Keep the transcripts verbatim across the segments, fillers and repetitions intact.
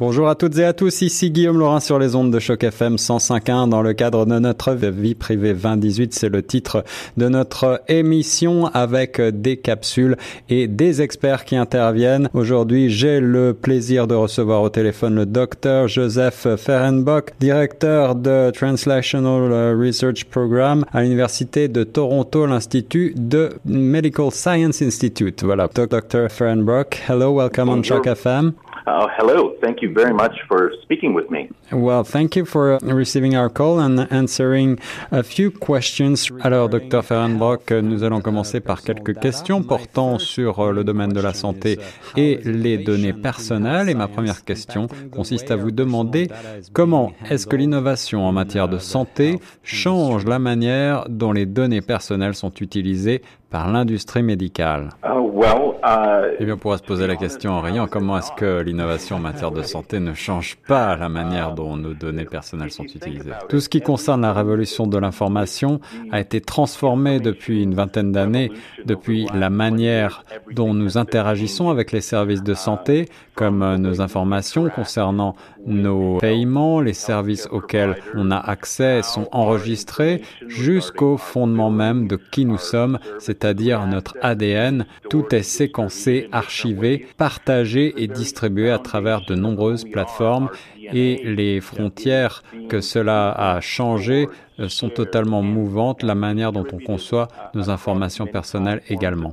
Bonjour à toutes et à tous, ici Guillaume Laurin sur les ondes de Choc F M cent cinq point un dans le cadre de notre Vie Privée vingt dix-huit. C'est le titre de notre émission avec des capsules et des experts qui interviennent. Aujourd'hui, j'ai le plaisir de recevoir au téléphone le docteur Joseph Ferenbok, directeur de Translational Research Program à l'Université de Toronto, l'Institut de Medical Science Institute. Voilà, docteur Ferenbok, hello, welcome on Choc F M. Oh, hello. Thank you very much for speaking with me. Well, thank you for receiving our call and answering a few questions. Alors, docteur Ferenbok, nous allons commencer par quelques questions portant sur le domaine de la santé et les données personnelles. Et ma première question consiste à vous demander comment est-ce que l'innovation en matière de santé change la manière dont les données personnelles sont utilisées par l'industrie médicale. Eh bien, on pourra se poser la question en riant, comment est-ce que l'innovation en matière de santé ne change pas la manière dont nos données personnelles sont utilisées? Tout ce qui concerne la révolution de l'information a été transformé depuis une vingtaine d'années, depuis la manière dont nous interagissons avec les services de santé, comme nos informations concernant nos paiements, les services auxquels on a accès sont enregistrés, jusqu'au fondement même de qui nous sommes, c'est-à-dire notre A D N. Tout est séquencé, archivé, partagé et distribué à travers de nombreuses plateformes, et les frontières que cela a changées sont totalement mouvantes, la manière dont on conçoit nos informations personnelles également.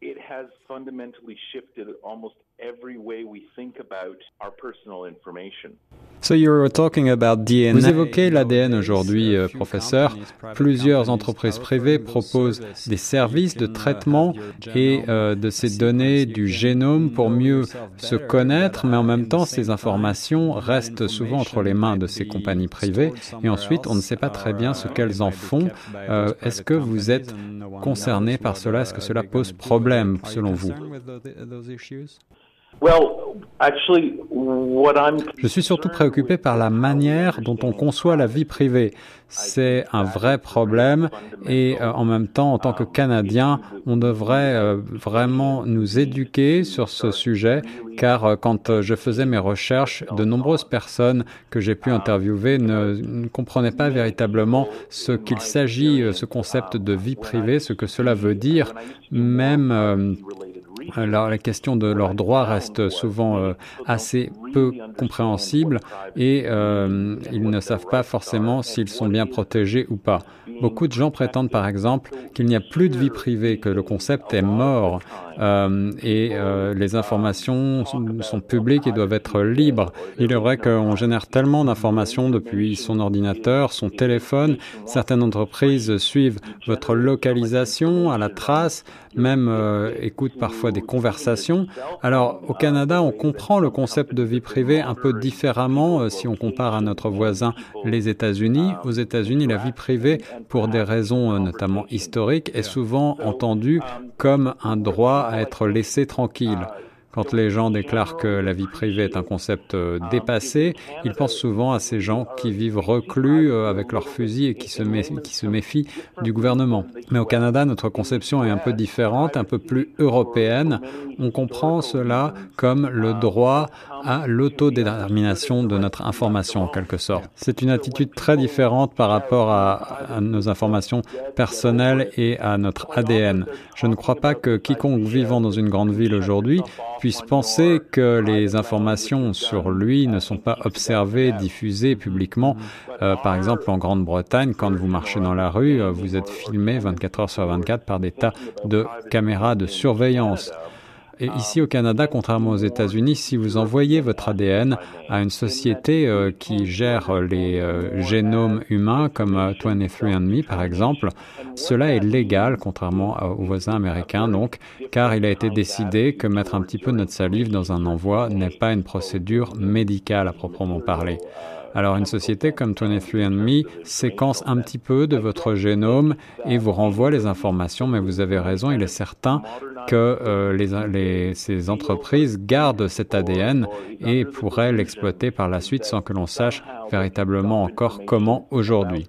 It has fundamentally shifted almost every way we think about our personal information. So you're talking about D N A. Vous évoquez l'A D N aujourd'hui, euh, professeur. Plusieurs entreprises privées proposent des services de traitement et euh, de ces données du génome pour mieux se connaître, mais en même temps, ces informations restent souvent entre les mains de ces compagnies privées et ensuite, on ne sait pas très bien ce qu'elles en font. Euh, est-ce que vous êtes concerné par cela? Est-ce que cela pose problème, selon vous? Je suis surtout préoccupé par la manière dont on conçoit la vie privée. C'est un vrai problème et euh, en même temps, en tant que Canadiens, on devrait euh, vraiment nous éduquer sur ce sujet, car euh, quand euh, je faisais mes recherches, de nombreuses personnes que j'ai pu interviewer ne, ne comprenaient pas véritablement ce qu'il s'agit, euh, ce concept de vie privée, ce que cela veut dire, même... Euh, Alors, la question de leurs droits reste souvent euh, assez peu compréhensible et euh, ils ne savent pas forcément s'ils sont bien protégés ou pas. Beaucoup de gens prétendent, par exemple, qu'il n'y a plus de vie privée, que le concept est mort euh, et euh, les informations sont, sont publiques et doivent être libres. Il est vrai qu'on génère tellement d'informations depuis son ordinateur, son téléphone. Certaines entreprises suivent votre localisation à la trace, même euh, écoutent parfois des conversations. Alors, au Canada, on comprend le concept de vie privée un peu différemment euh, si on compare à notre voisin, les États-Unis. Aux États-Unis, la vie privée, pour des raisons euh, notamment historiques, est souvent entendue comme un droit à être laissé tranquille. Quand les gens déclarent que la vie privée est un concept euh, dépassé, ils pensent souvent à ces gens qui vivent reclus euh, avec leurs fusils et qui se, méfient, qui se méfient du gouvernement. Mais au Canada, notre conception est un peu différente, un peu plus européenne. On comprend cela comme le droit à l'autodétermination de notre information, en quelque sorte. C'est une attitude très différente par rapport à, à nos informations personnelles et à notre A D N. Je ne crois pas que quiconque vivant dans une grande ville aujourd'hui puisse penser que les informations sur lui ne sont pas observées, diffusées publiquement. Euh, par exemple, en Grande-Bretagne, quand vous marchez dans la rue, vous êtes filmé vingt-quatre heures sur vingt-quatre par des tas de caméras de surveillance. Et ici au Canada, contrairement aux États-Unis, si vous envoyez votre A D N à une société euh, qui gère les euh, génomes humains, comme euh, vingt-trois and me par exemple, cela est légal, contrairement à, aux voisins américains, donc, car il a été décidé que mettre un petit peu de notre salive dans un envoi n'est pas une procédure médicale à proprement parler. Alors, une société comme vingt-trois and me séquence un petit peu de votre génome et vous renvoie les informations, mais vous avez raison, il est certain que euh, les, les, ces entreprises gardent cet A D N et pourraient l'exploiter par la suite sans que l'on sache véritablement encore comment aujourd'hui.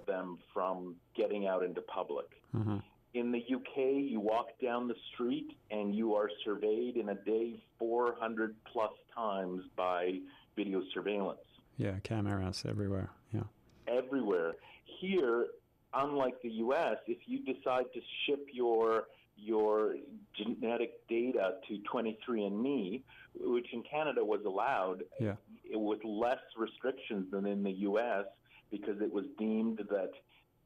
Mm-hmm. In the U K, you walk down the street and you are surveyed in a day four hundred plus times by video surveillance. Yeah, cameras everywhere, yeah. Everywhere. Here, unlike the U S, if you decide to ship your your genetic data to twenty-three and me, which in Canada was allowed, yeah. It was less restrictions than in the U S because it was deemed that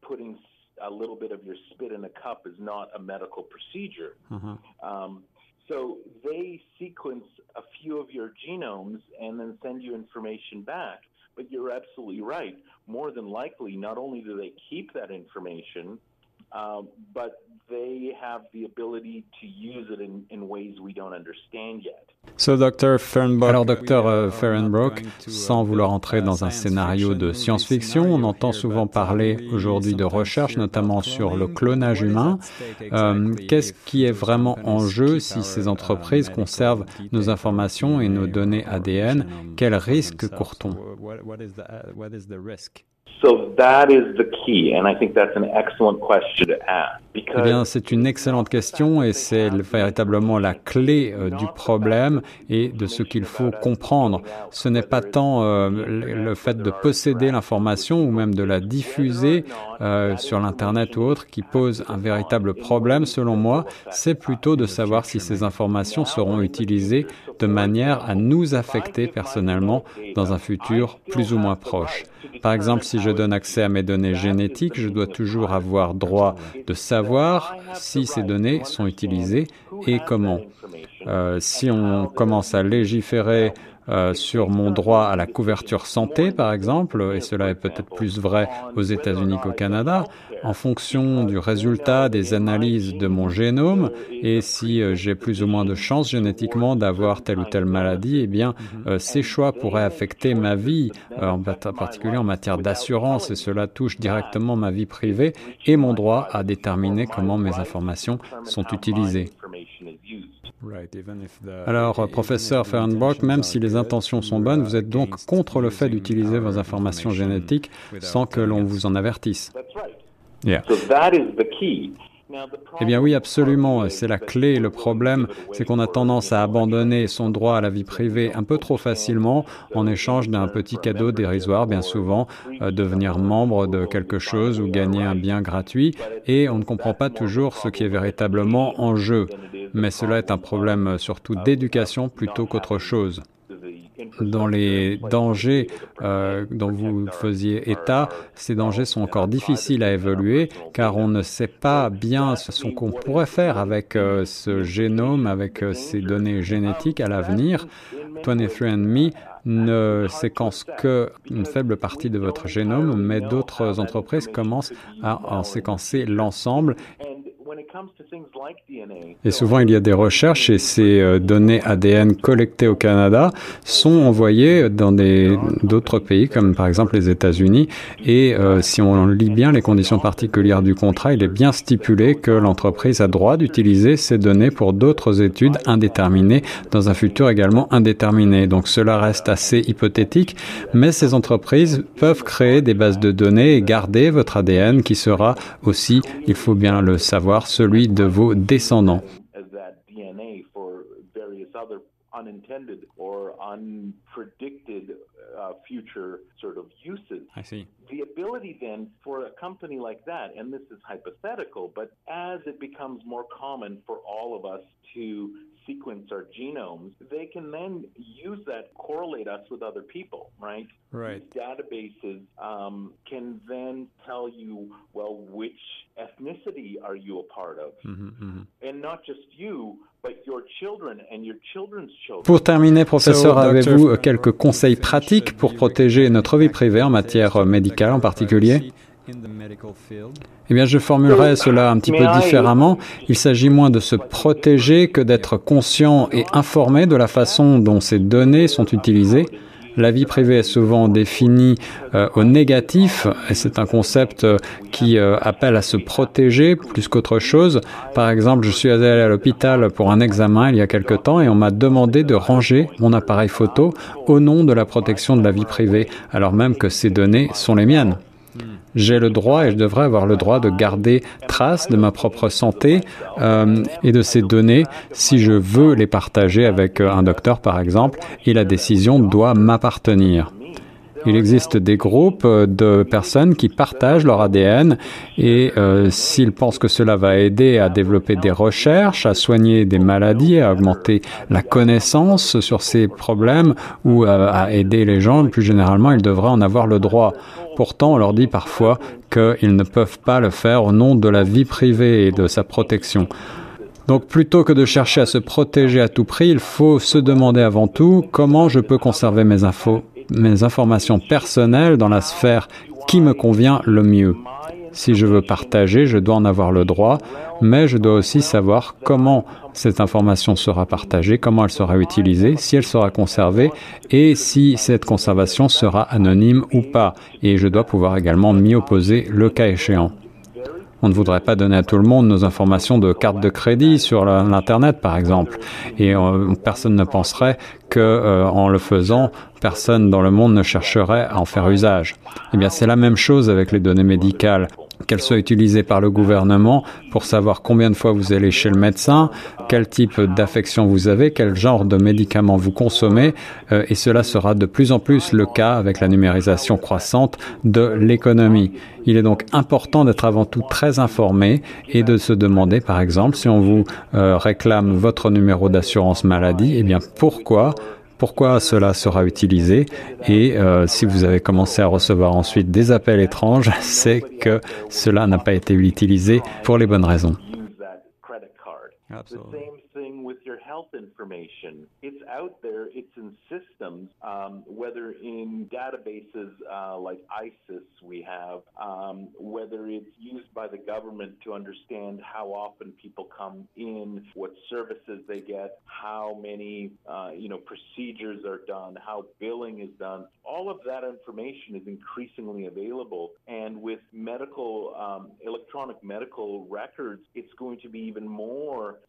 putting a little bit of your spit in a cup is not a medical procedure. Mm-hmm. Um, so they sequence a few of your genomes and then send you information back. But you're absolutely right. More than likely, not only do they keep that information, um, but they have the ability to use it in, in ways we don't understand yet. So, Docteur Ferenbok, Alors, Docteur Ferenbok, sans vouloir entrer dans un scénario de science-fiction, on entend souvent parler aujourd'hui de recherche, notamment sur le clonage humain. Euh, qu'est-ce qui est vraiment en jeu si ces entreprises conservent nos informations et nos données A D N? Quel risque court-on? So that is the key, and I think that's an excellent question to ask. Eh bien, c'est une excellente question et c'est véritablement la clé euh, du problème et de ce qu'il faut comprendre. Ce n'est pas tant euh, le fait de posséder l'information ou même de la diffuser euh, sur l'Internet ou autre qui pose un véritable problème, selon moi, c'est plutôt de savoir si ces informations seront utilisées de manière à nous affecter personnellement dans un futur plus ou moins proche. Par exemple, si je donne accès à mes données génétiques, je dois toujours avoir droit de savoir si ces données sont utilisées et comment. Euh, si on commence à légiférer Euh, sur mon droit à la couverture santé, par exemple, et cela est peut-être plus vrai aux États-Unis qu'au Canada, en fonction du résultat des analyses de mon génome, et si euh, j'ai plus ou moins de chances génétiquement d'avoir telle ou telle maladie, eh bien, euh, ces choix pourraient affecter ma vie, euh, en particulier en matière d'assurance, et cela touche directement ma vie privée et mon droit à déterminer comment mes informations sont utilisées. Alors, euh, professeur Ferenbok, même si les intentions sont bonnes, vous êtes donc contre le fait d'utiliser vos informations génétiques sans que l'on vous en avertisse. Yeah. Eh bien oui, absolument, c'est la clé. Le problème, c'est qu'on a tendance à abandonner son droit à la vie privée un peu trop facilement en échange d'un petit cadeau dérisoire, bien souvent, euh, devenir membre de quelque chose ou gagner un bien gratuit, et on ne comprend pas toujours ce qui est véritablement en jeu. Mais cela est un problème surtout d'éducation plutôt qu'autre chose. Dans les dangers euh, dont vous faisiez état, ces dangers sont encore difficiles à évaluer car on ne sait pas bien ce qu'on pourrait faire avec euh, ce génome, avec euh, ces données génétiques à l'avenir. vingt-trois and me ne séquence qu'une faible partie de votre génome, mais d'autres entreprises commencent à en séquencer l'ensemble. Et souvent, il y a des recherches et ces euh, données A D N collectées au Canada sont envoyées dans des, d'autres pays, comme par exemple les États-Unis. Et euh, si on lit bien les conditions particulières du contrat, il est bien stipulé que l'entreprise a droit d'utiliser ces données pour d'autres études indéterminées, dans un futur également indéterminé. Donc cela reste assez hypothétique, mais ces entreprises peuvent créer des bases de données et garder votre A D N qui sera aussi, il faut bien le savoir, celui de vos descendants. I see. The ability then for a company like that, and this is hypothetical, but as it becomes more common for all of us to sequence our genomes, they can then use that, correlate us with other people, right? Right. These databases um, can then tell you, well, which ethnicity are you a part of? Mm-hmm, mm-hmm. And not just you, but your children and your children's children. Pour terminer, professeur, so, avez-vous quelques conseils pratiques pour protéger notre vie privée en matière médicale en particulier? Eh bien, je formulerai cela un petit peu différemment. Il s'agit moins de se protéger que d'être conscient et informé de la façon dont ces données sont utilisées. La vie privée est souvent définie euh, au négatif, et c'est un concept euh, qui euh, appelle à se protéger plus qu'autre chose. Par exemple, je suis allé à l'hôpital pour un examen il y a quelque temps et on m'a demandé de ranger mon appareil photo au nom de la protection de la vie privée, alors même que ces données sont les miennes. J'ai le droit et je devrais avoir le droit de garder trace de ma propre santé euh, et de ces données si je veux les partager avec un docteur, par exemple, et la décision doit m'appartenir. Il existe des groupes de personnes qui partagent leur A D N et euh, s'ils pensent que cela va aider à développer des recherches, à soigner des maladies, à augmenter la connaissance sur ces problèmes ou euh, à aider les gens, plus généralement, ils devraient en avoir le droit. Pourtant, on leur dit parfois qu'ils ne peuvent pas le faire au nom de la vie privée et de sa protection. Donc, plutôt que de chercher à se protéger à tout prix, il faut se demander avant tout comment je peux conserver mes infos. Mes informations personnelles dans la sphère qui me convient le mieux. Si je veux partager, je dois en avoir le droit, mais je dois aussi savoir comment cette information sera partagée, comment elle sera utilisée, si elle sera conservée et si cette conservation sera anonyme ou pas. Et je dois pouvoir également m'y opposer le cas échéant. On ne voudrait pas donner à tout le monde nos informations de carte de crédit sur l'Internet, par exemple. Et euh, personne ne penserait que, euh, en le faisant, personne dans le monde ne chercherait à en faire usage. Eh bien, c'est la même chose avec les données médicales. Qu'elles soient utilisées par le gouvernement pour savoir combien de fois vous allez chez le médecin, quel type d'affection vous avez, quel genre de médicaments vous consommez, euh, et cela sera de plus en plus le cas avec la numérisation croissante de l'économie. Il est donc important d'être avant tout très informé et de se demander, par exemple, si on vous euh, réclame votre numéro d'assurance maladie, eh bien pourquoi ? Pourquoi cela sera utilisé et euh, si vous avez commencé à recevoir ensuite des appels étranges, c'est que cela n'a pas été utilisé pour les bonnes raisons. Absolutely.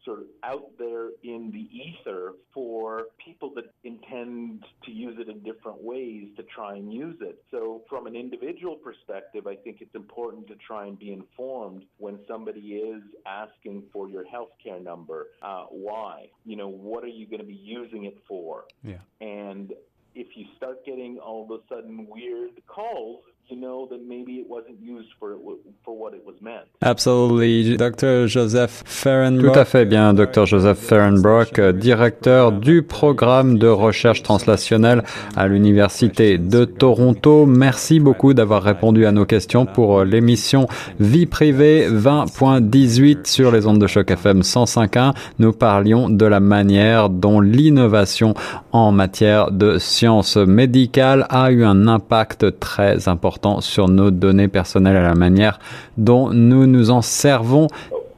Sort of out there in the ether for people that intend to use it in different ways to try and use it. So from an individual perspective, I think it's important to try and be informed when somebody is asking for your healthcare number. Uh, why? You know, what are you going to be using it for? Yeah. And if you start getting all of a sudden weird calls, you know that maybe it wasn't used for for what it was meant. Absolutely, Docteur Joseph Ferenbok. Tout à fait bien, Docteur Joseph Ferenbok, directeur du programme de recherche translationnelle à l'Université de Toronto. Merci beaucoup d'avoir répondu à nos questions pour l'émission Vie Privée vingt point dix-huit sur les ondes de Choc F M cent cinq point un. Nous parlions de la manière dont l'innovation en matière de sciences médicales a eu un impact très important sur nos données personnelles à la manière dont nous nous en servons.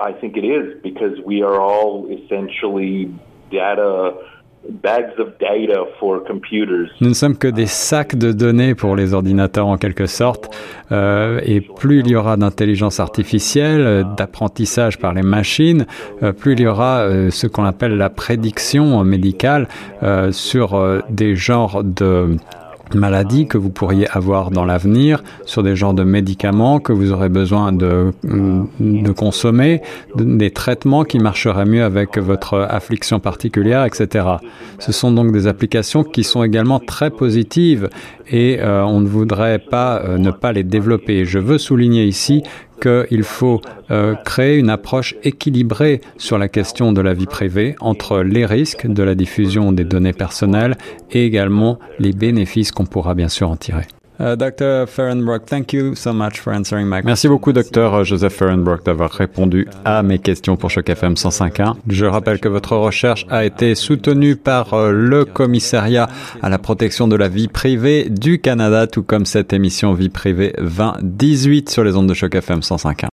I think it is because we are all essentially data bags of data for computers. Nous ne sommes que des sacs de données pour les ordinateurs en quelque sorte euh, et plus il y aura d'intelligence artificielle, d'apprentissage par les machines, euh, plus il y aura euh, ce qu'on appelle la prédiction médicale euh, sur euh, des genres de maladies que vous pourriez avoir dans l'avenir, sur des genres de médicaments que vous aurez besoin de, de consommer, des traitements qui marcheraient mieux avec votre affliction particulière, et cetera. Ce sont donc des applications qui sont également très positives et euh, on ne voudrait pas euh, ne pas les développer. Je veux souligner ici qu'il faut euh, créer une approche équilibrée sur la question de la vie privée entre les risques de la diffusion des données personnelles et également les bénéfices qu'on pourra bien sûr en tirer. Uh, Docteur Ferenbok, thank you so much for answering my question. Merci beaucoup, Docteur Joseph Ferenbok, d'avoir répondu à mes questions pour Choc F M cent cinq point un. Je rappelle que votre recherche a été soutenue par le Commissariat à la protection de la vie privée du Canada, tout comme cette émission Vie Privée vingt dix-huit sur les ondes de Choc F M cent cinq point un.